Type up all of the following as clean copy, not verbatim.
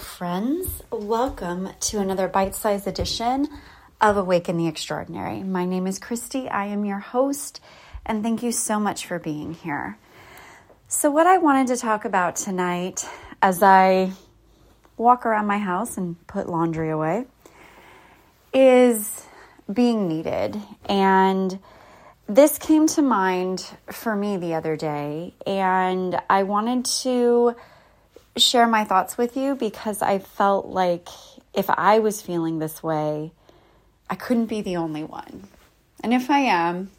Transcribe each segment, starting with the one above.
friends. Welcome to another bite-sized edition of Awaken the Extraordinary. My name is Christy. I am your host, and thank you so much for being here. So what I wanted to talk about tonight as I walk around my house and put laundry away is being needed. And this came to mind for me the other day, and I wanted to share my thoughts with you because I felt like if I was feeling this way, I couldn't be the only one. And if I am,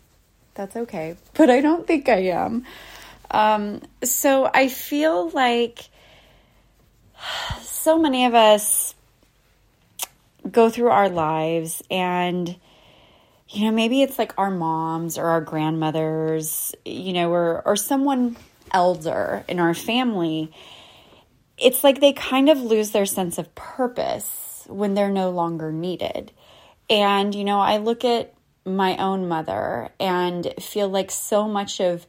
that's okay, but I don't think I am. So I feel like so many of us go through our lives and, you know, maybe it's like our moms or our grandmothers, you know, or someone elder in our family. It's like they kind of lose their sense of purpose when they're no longer needed. And, you know, I look at my own mother and feel like so much of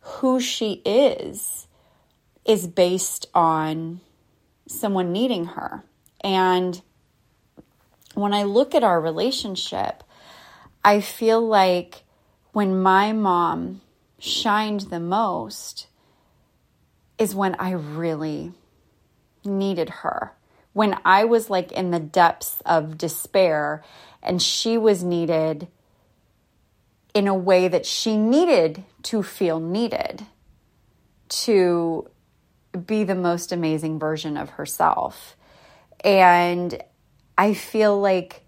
who she is based on someone needing her. And when I look at our relationship, I feel like when my mom shined the most is when I really needed her, when I was like in the depths of despair and she was needed in a way that she needed to feel needed to be the most amazing version of herself. And I feel like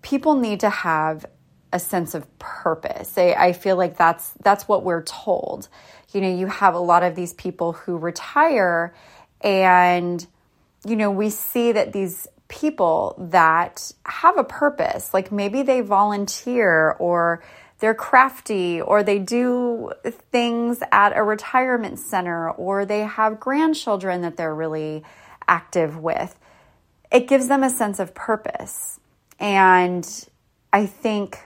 people need to have a sense of purpose. I feel like that's what we're told. You know, you have a lot of these people who retire and, you know, we see that these people that have a purpose, like maybe they volunteer or they're crafty or they do things at a retirement center or they have grandchildren that they're really active with. It gives them a sense of purpose. And I think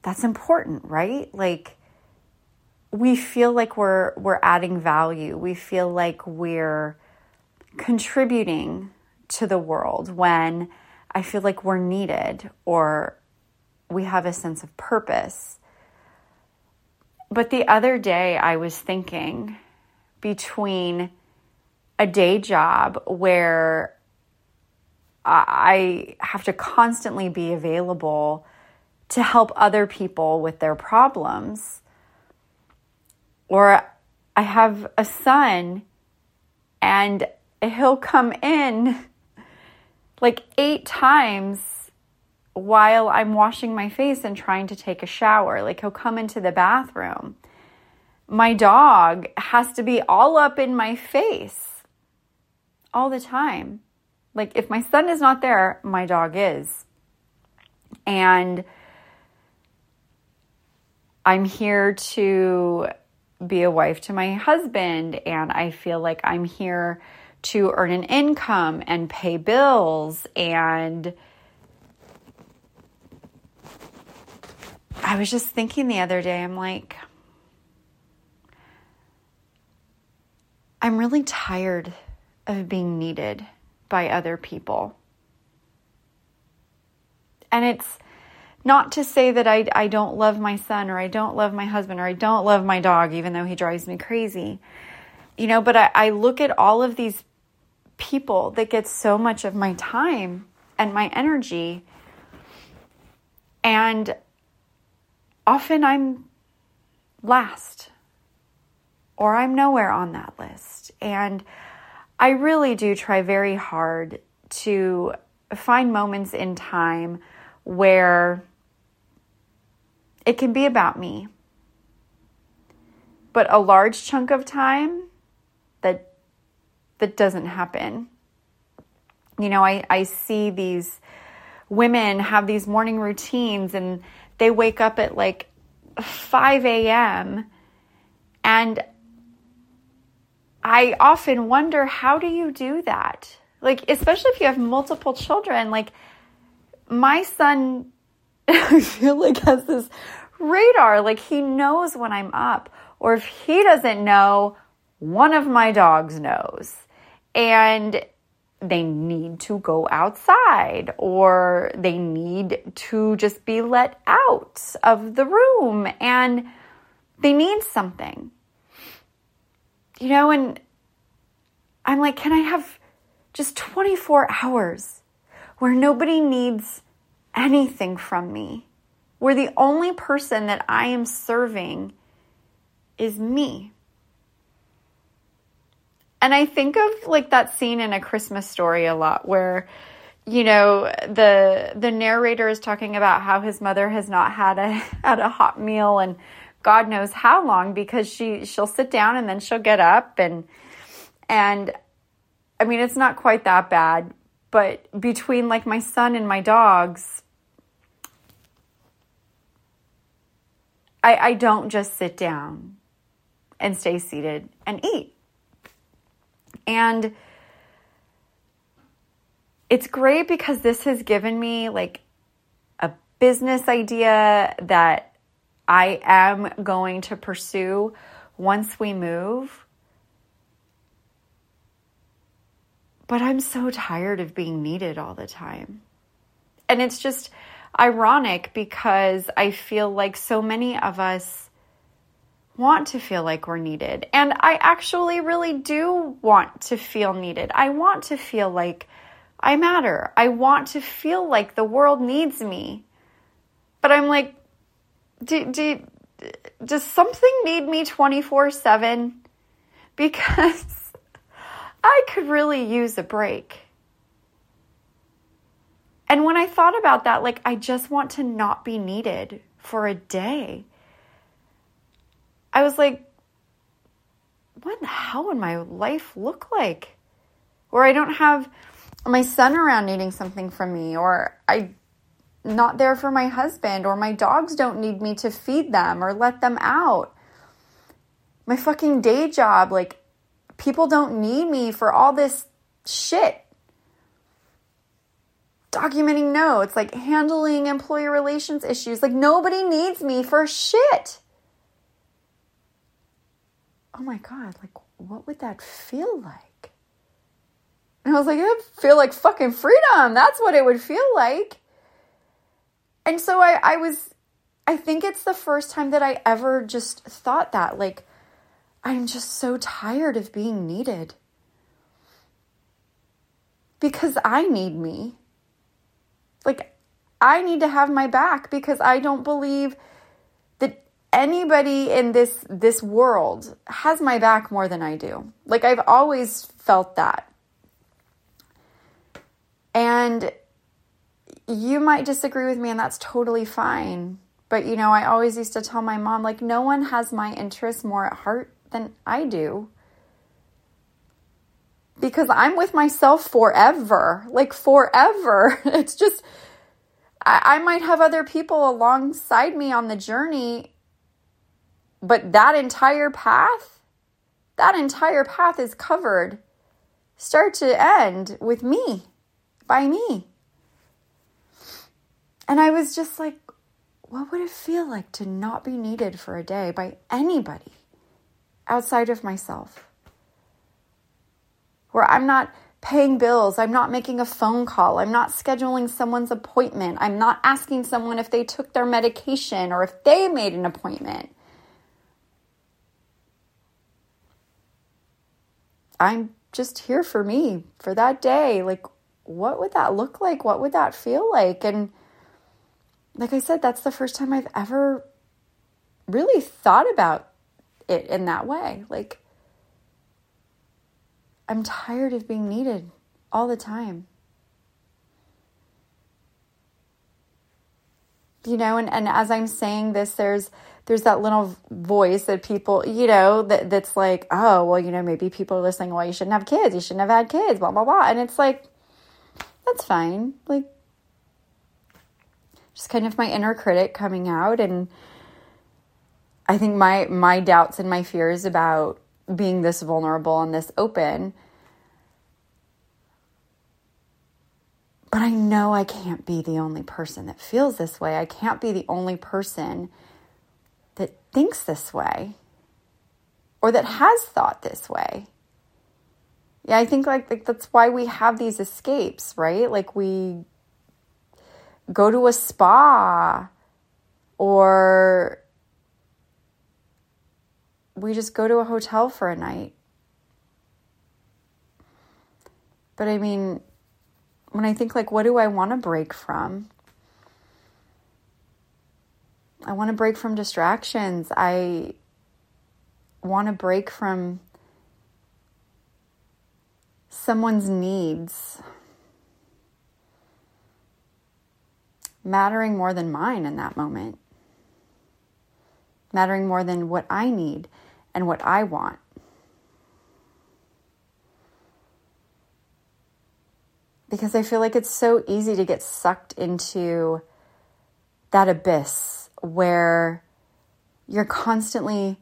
that's important, right? Like, we feel like we're adding value. We feel like we're contributing to the world when I feel like we're needed or we have a sense of purpose. But the other day I was thinking between a day job where I have to constantly be available to help other people with their problems, or I have a son and he'll come in like 8 times while I'm washing my face and trying to take a shower. Like, he'll come into the bathroom. My dog has to be all up in my face all the time. Like, if my son is not there, my dog is. And I'm here to be a wife to my husband, and I feel like I'm here to earn an income and pay bills. And I was just thinking the other day, I'm like, I'm really tired of being needed by other people. And it's not to say that I don't love my son or I don't love my husband or I don't love my dog, even though he drives me crazy. You know, but I look at all of these people that get so much of my time and my energy, and often I'm last or I'm nowhere on that list. And I really do try very hard to find moments in time where it can be about me. But a large chunk of time, that doesn't happen. You know, I see these women have these morning routines and they wake up at like 5 a.m. And I often wonder, how do you do that? Like, especially if you have multiple children, like, my son, I feel like, has this radar. Like, he knows when I'm up, or if he doesn't know, one of my dogs knows and they need to go outside or they need to just be let out of the room and they need something. You know, and I'm like, can I have just 24 hours where nobody needs anything from me, where the only person that I am serving is me? And I think of like that scene in A Christmas Story a lot where, you know, the narrator is talking about how his mother has not had a hot meal and God knows how long, because she'll sit down and then she'll get up and I mean, it's not quite that bad, but between like my son and my dogs, I don't just sit down and stay seated and eat. And it's great because this has given me like a business idea that I am going to pursue once we move. But I'm so tired of being needed all the time. And it's just ironic because I feel like so many of us want to feel like we're needed. And I actually really do want to feel needed. I want to feel like I matter. I want to feel like the world needs me. But I'm like, does something need me 24/7? Because I could really use a break. And when I thought about that, like, I just want to not be needed for a day. I was like, what the hell would my life look like? Or I don't have my son around needing something from me, or I'm not there for my husband, or my dogs don't need me to feed them or let them out. My fucking day job, like, people don't need me for all this shit. Documenting notes, like handling employee relations issues, like nobody needs me for shit. Oh my God, like, what would that feel like? And I was like, it would feel like fucking freedom. That's what it would feel like. And so I think it's the first time that I ever just thought that, like, I'm just so tired of being needed. Because I need me. Like, I need to have my back because I don't believe anybody in this world has my back more than I do. Like, I've always felt that. And you might disagree with me, and that's totally fine. But, you know, I always used to tell my mom, like, no one has my interests more at heart than I do. Because I'm with myself forever. Like, forever. It's just, I might have other people alongside me on the journey, but that entire path is covered start to end with me, by me. And I was just like, what would it feel like to not be needed for a day by anybody outside of myself? Where I'm not paying bills, I'm not making a phone call, I'm not scheduling someone's appointment, I'm not asking someone if they took their medication or if they made an appointment. I'm just here for me, for that day. Like, what would that look like? What would that feel like? And like I said, that's the first time I've ever really thought about it in that way. Like, I'm tired of being needed all the time. You know, and as I'm saying this, there's that little voice that people, you know, that's like, oh, well, you know, maybe people are listening, well, you shouldn't have kids. You shouldn't have had kids, blah, blah, blah. And it's like, that's fine. Like, just kind of my inner critic coming out. And I think my doubts and my fears about being this vulnerable and this open. But I know I can't be the only person that feels this way. I can't be the only person that thinks this way or that has thought this way. Yeah, I think like that's why we have these escapes, right? Like we go to a spa or we just go to a hotel for a night. But I mean, when I think like, what do I want to break from? I want to break from distractions. I want to break from someone's needs mattering more than mine in that moment, mattering more than what I need and what I want. Because I feel like it's so easy to get sucked into that abyss where you're constantly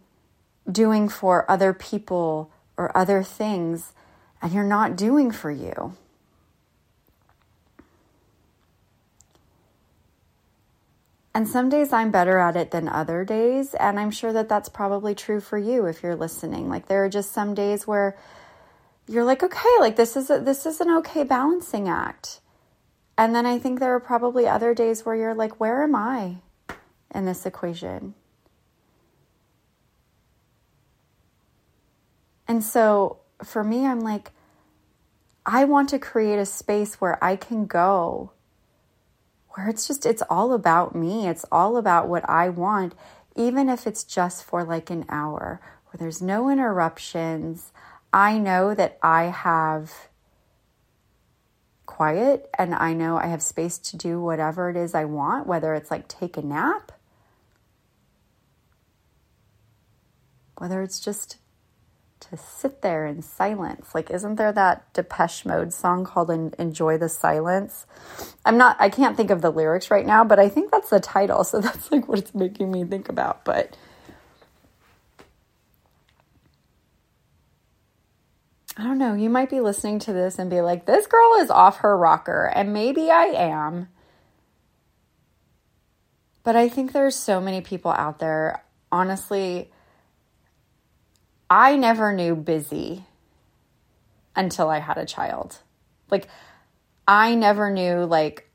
doing for other people or other things, and you're not doing for you. And some days I'm better at it than other days, and I'm sure that that's probably true for you if you're listening. Like there are just some days where you're like, okay, like this is an okay balancing act. And then I think there are probably other days where you're like, where am I in this equation? And so for me, I'm like, I want to create a space where I can go, where it's all about me. It's all about what I want, even if it's just for like an hour, where there's no interruptions. I know that I have quiet and I know I have space to do whatever it is I want, whether it's like take a nap, whether it's just to sit there in silence. Like, isn't there that Depeche Mode song called Enjoy the Silence? I can't think of the lyrics right now, but I think that's the title. So that's like what it's making me think about. But I don't know, you might be listening to this and be like, this girl is off her rocker, and maybe I am. But I think there's so many people out there. Honestly, I never knew busy until I had a child. Like, I never knew like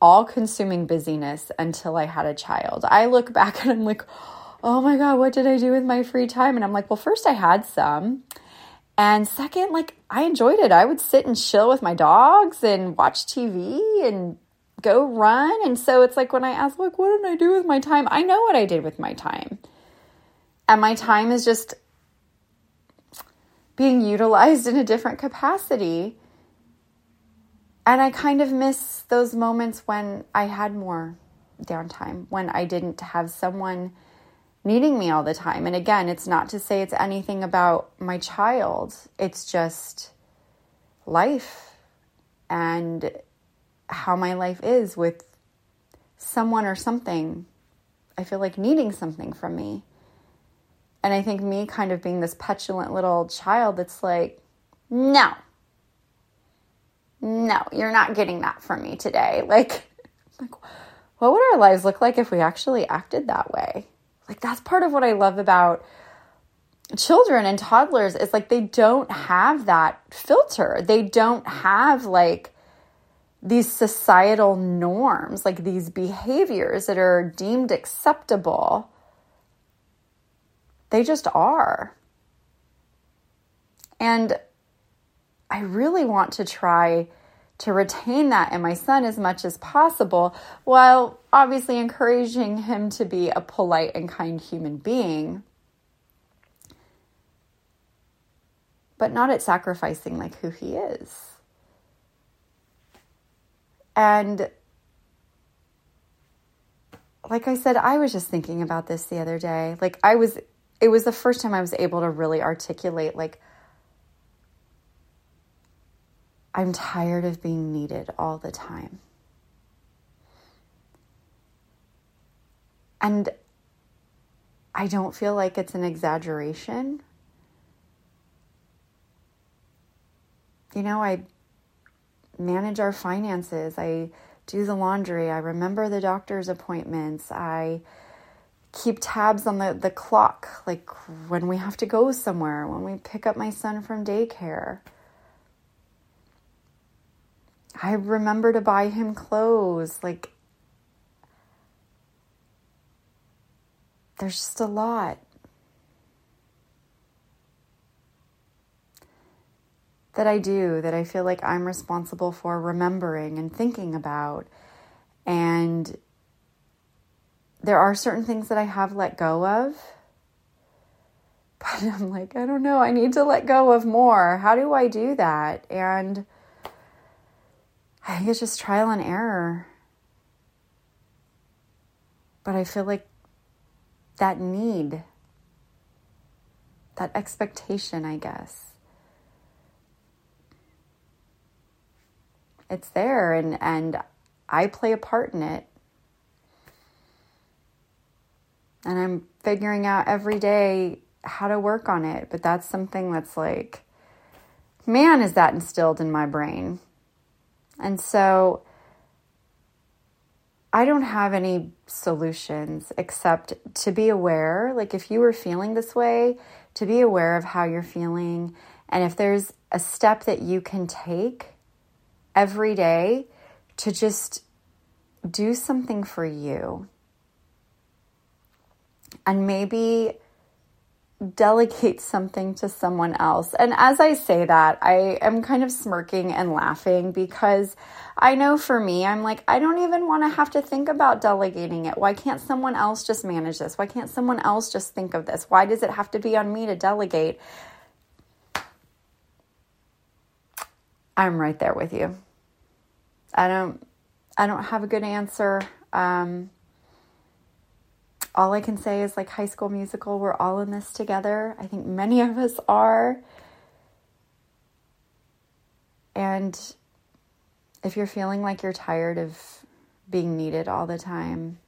all-consuming busyness until I had a child. I look back and I'm like, oh my God, what did I do with my free time? And I'm like, well, first I had some. And second, like, I enjoyed it. I would sit and chill with my dogs and watch TV and go run. And so it's like when I ask, like, what did I do with my time? I know what I did with my time. And my time is just being utilized in a different capacity. And I kind of miss those moments when I had more downtime, when I didn't have someone needing me all the time. And again, it's not to say it's anything about my child. It's just life and how my life is with someone or something. I feel like needing something from me. And I think me kind of being this petulant little child that's like, no, you're not getting that from me today. Like, what would our lives look like if we actually acted that way? Like, that's part of what I love about children and toddlers is, like, they don't have that filter. They don't have, like, these societal norms, like these behaviors that are deemed acceptable. They just are. And I really want to try to retain that in my son as much as possible, while obviously encouraging him to be a polite and kind human being, but not at sacrificing like who he is. And like I said, I was just thinking about this the other day. Like it was the first time I was able to really articulate, like, I'm tired of being needed all the time. And I don't feel like it's an exaggeration. You know, I manage our finances. I do the laundry. I remember the doctor's appointments. I keep tabs on the clock, like when we have to go somewhere, when we pick up my son from daycare. I remember to buy him clothes. Like, there's just a lot that I do that I feel like I'm responsible for remembering and thinking about. And there are certain things that I have let go of, but I'm like, I don't know, I need to let go of more. How do I do that? And I think it's just trial and error. But I feel like that need, that expectation, I guess, it's there, and I play a part in it. And I'm figuring out every day how to work on it. But that's something that's like, man, is that instilled in my brain. And so I don't have any solutions except to be aware. Like, if you were feeling this way, to be aware of how you're feeling. And if there's a step that you can take every day to just do something for you. And maybe delegate something to someone else. And as I say that, I am kind of smirking and laughing, because I know for me, I'm like, I don't even want to have to think about delegating it. Why can't someone else just manage this? Why can't someone else just think of this? Why does it have to be on me to delegate? I'm right there with you. I don't have a good answer. All I can say is, like High School Musical, we're all in this together. I think many of us are. And if you're feeling like you're tired of being needed all the time,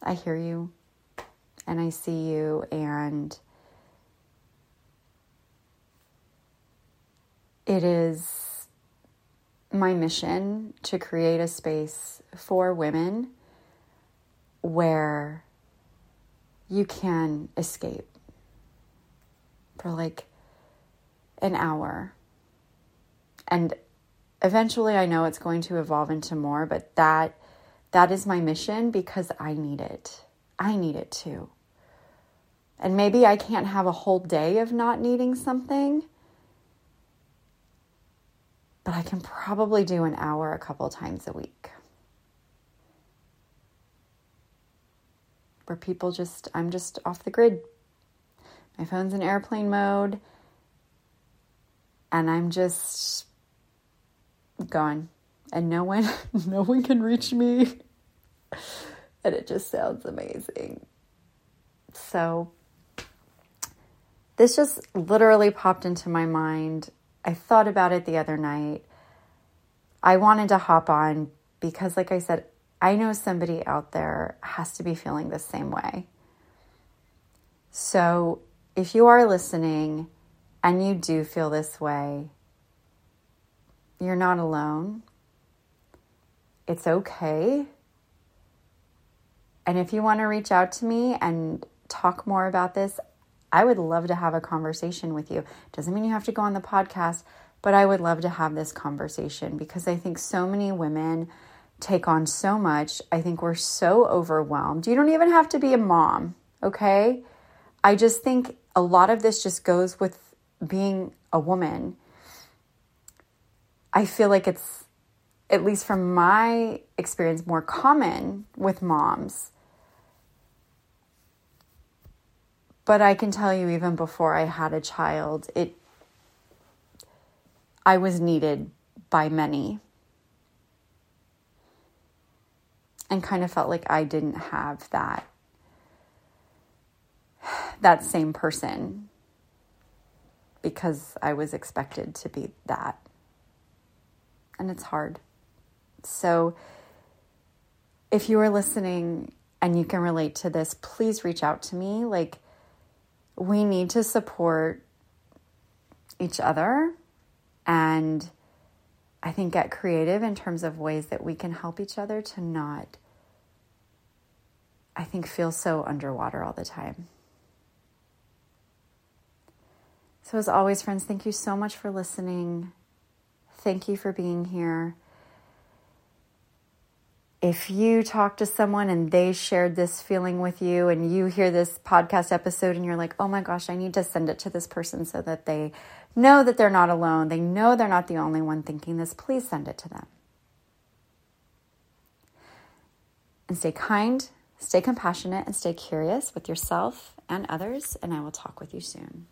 I hear you and I see you, and it is my mission to create a space for women where you can escape for like an hour. And eventually I know it's going to evolve into more, but that is my mission, because I need it. I need it too. And maybe I can't have a whole day of not needing something, but I can probably do an hour a couple times a week, where people just, I'm just off the grid. My phone's in airplane mode, and I'm just gone, and no one can reach me, and it just sounds amazing. So this just literally popped into my mind. I thought about it the other night. I wanted to hop on because, like I said, I know somebody out there has to be feeling the same way. So if you are listening and you do feel this way, you're not alone. It's okay. And if you want to reach out to me and talk more about this, I would love to have a conversation with you. Doesn't mean you have to go on the podcast, but I would love to have this conversation, because I think so many women take on so much. I think we're so overwhelmed. You don't even have to be a mom, okay? I just think a lot of this just goes with being a woman. I feel like it's, at least from my experience, more common with moms. But I can tell you, even before I had a child, I was needed by many, and kind of felt like I didn't have that same person, because I was expected to be that. And it's hard. So if you are listening and you can relate to this, please reach out to me. Like, we need to support each other, and I think get creative in terms of ways that we can help each other to not I think, feel so underwater all the time. So as always, friends, thank you so much for listening. Thank you for being here. If you talk to someone and they shared this feeling with you and you hear this podcast episode and you're like, oh my gosh, I need to send it to this person so that they know that they're not alone. They know they're not the only one thinking this. Please send it to them. And stay kind, stay compassionate, and stay curious with yourself and others. And I will talk with you soon.